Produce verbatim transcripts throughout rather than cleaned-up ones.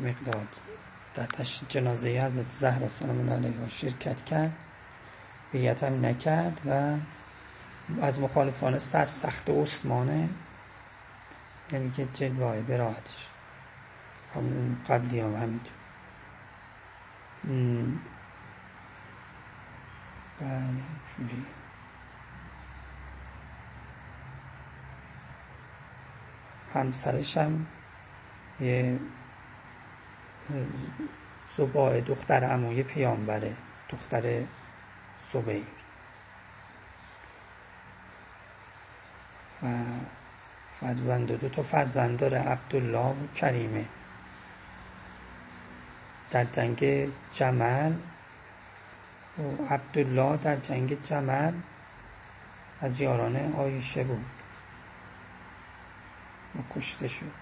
مقداد در جنازه حضرت زهرا سلام الله علیها شرکت کرد، بیعت هم نکرد و از مخالفان سر سخت عثمانه نمیگه جلوه براحتش. همون قبلی هم همینطور. بله شدی همسرش هم یه زبای دختر عموی پیامبره، دختر زبیر. و فرزند دو تا فرزند داره، عبدالله و کریمه. در جنگ جمل و عبدالله در جنگ جمل از یاران آیشه بود و کشته شد.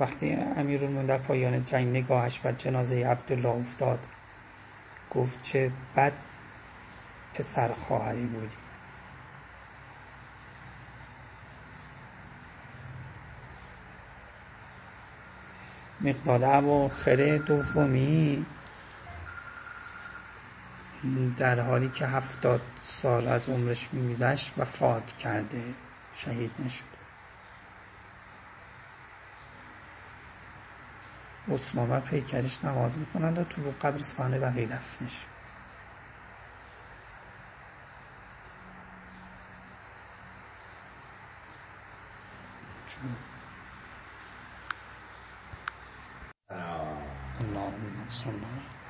وقتی امیر مندر پایان جنگ نگاهش و جنازه عبدالله افتاد گفت چه بد پسر خواهری بودی. مقداد اواخر دومی در حالی که هفتاد سال از عمرش می‌گذشت وفات کرده، شهید نشده. عثمان و پیکرش نماز می‌کنند و تو قبرستان بقیه دفنش. Allah'ım sallallahu aleyhi ve sellem.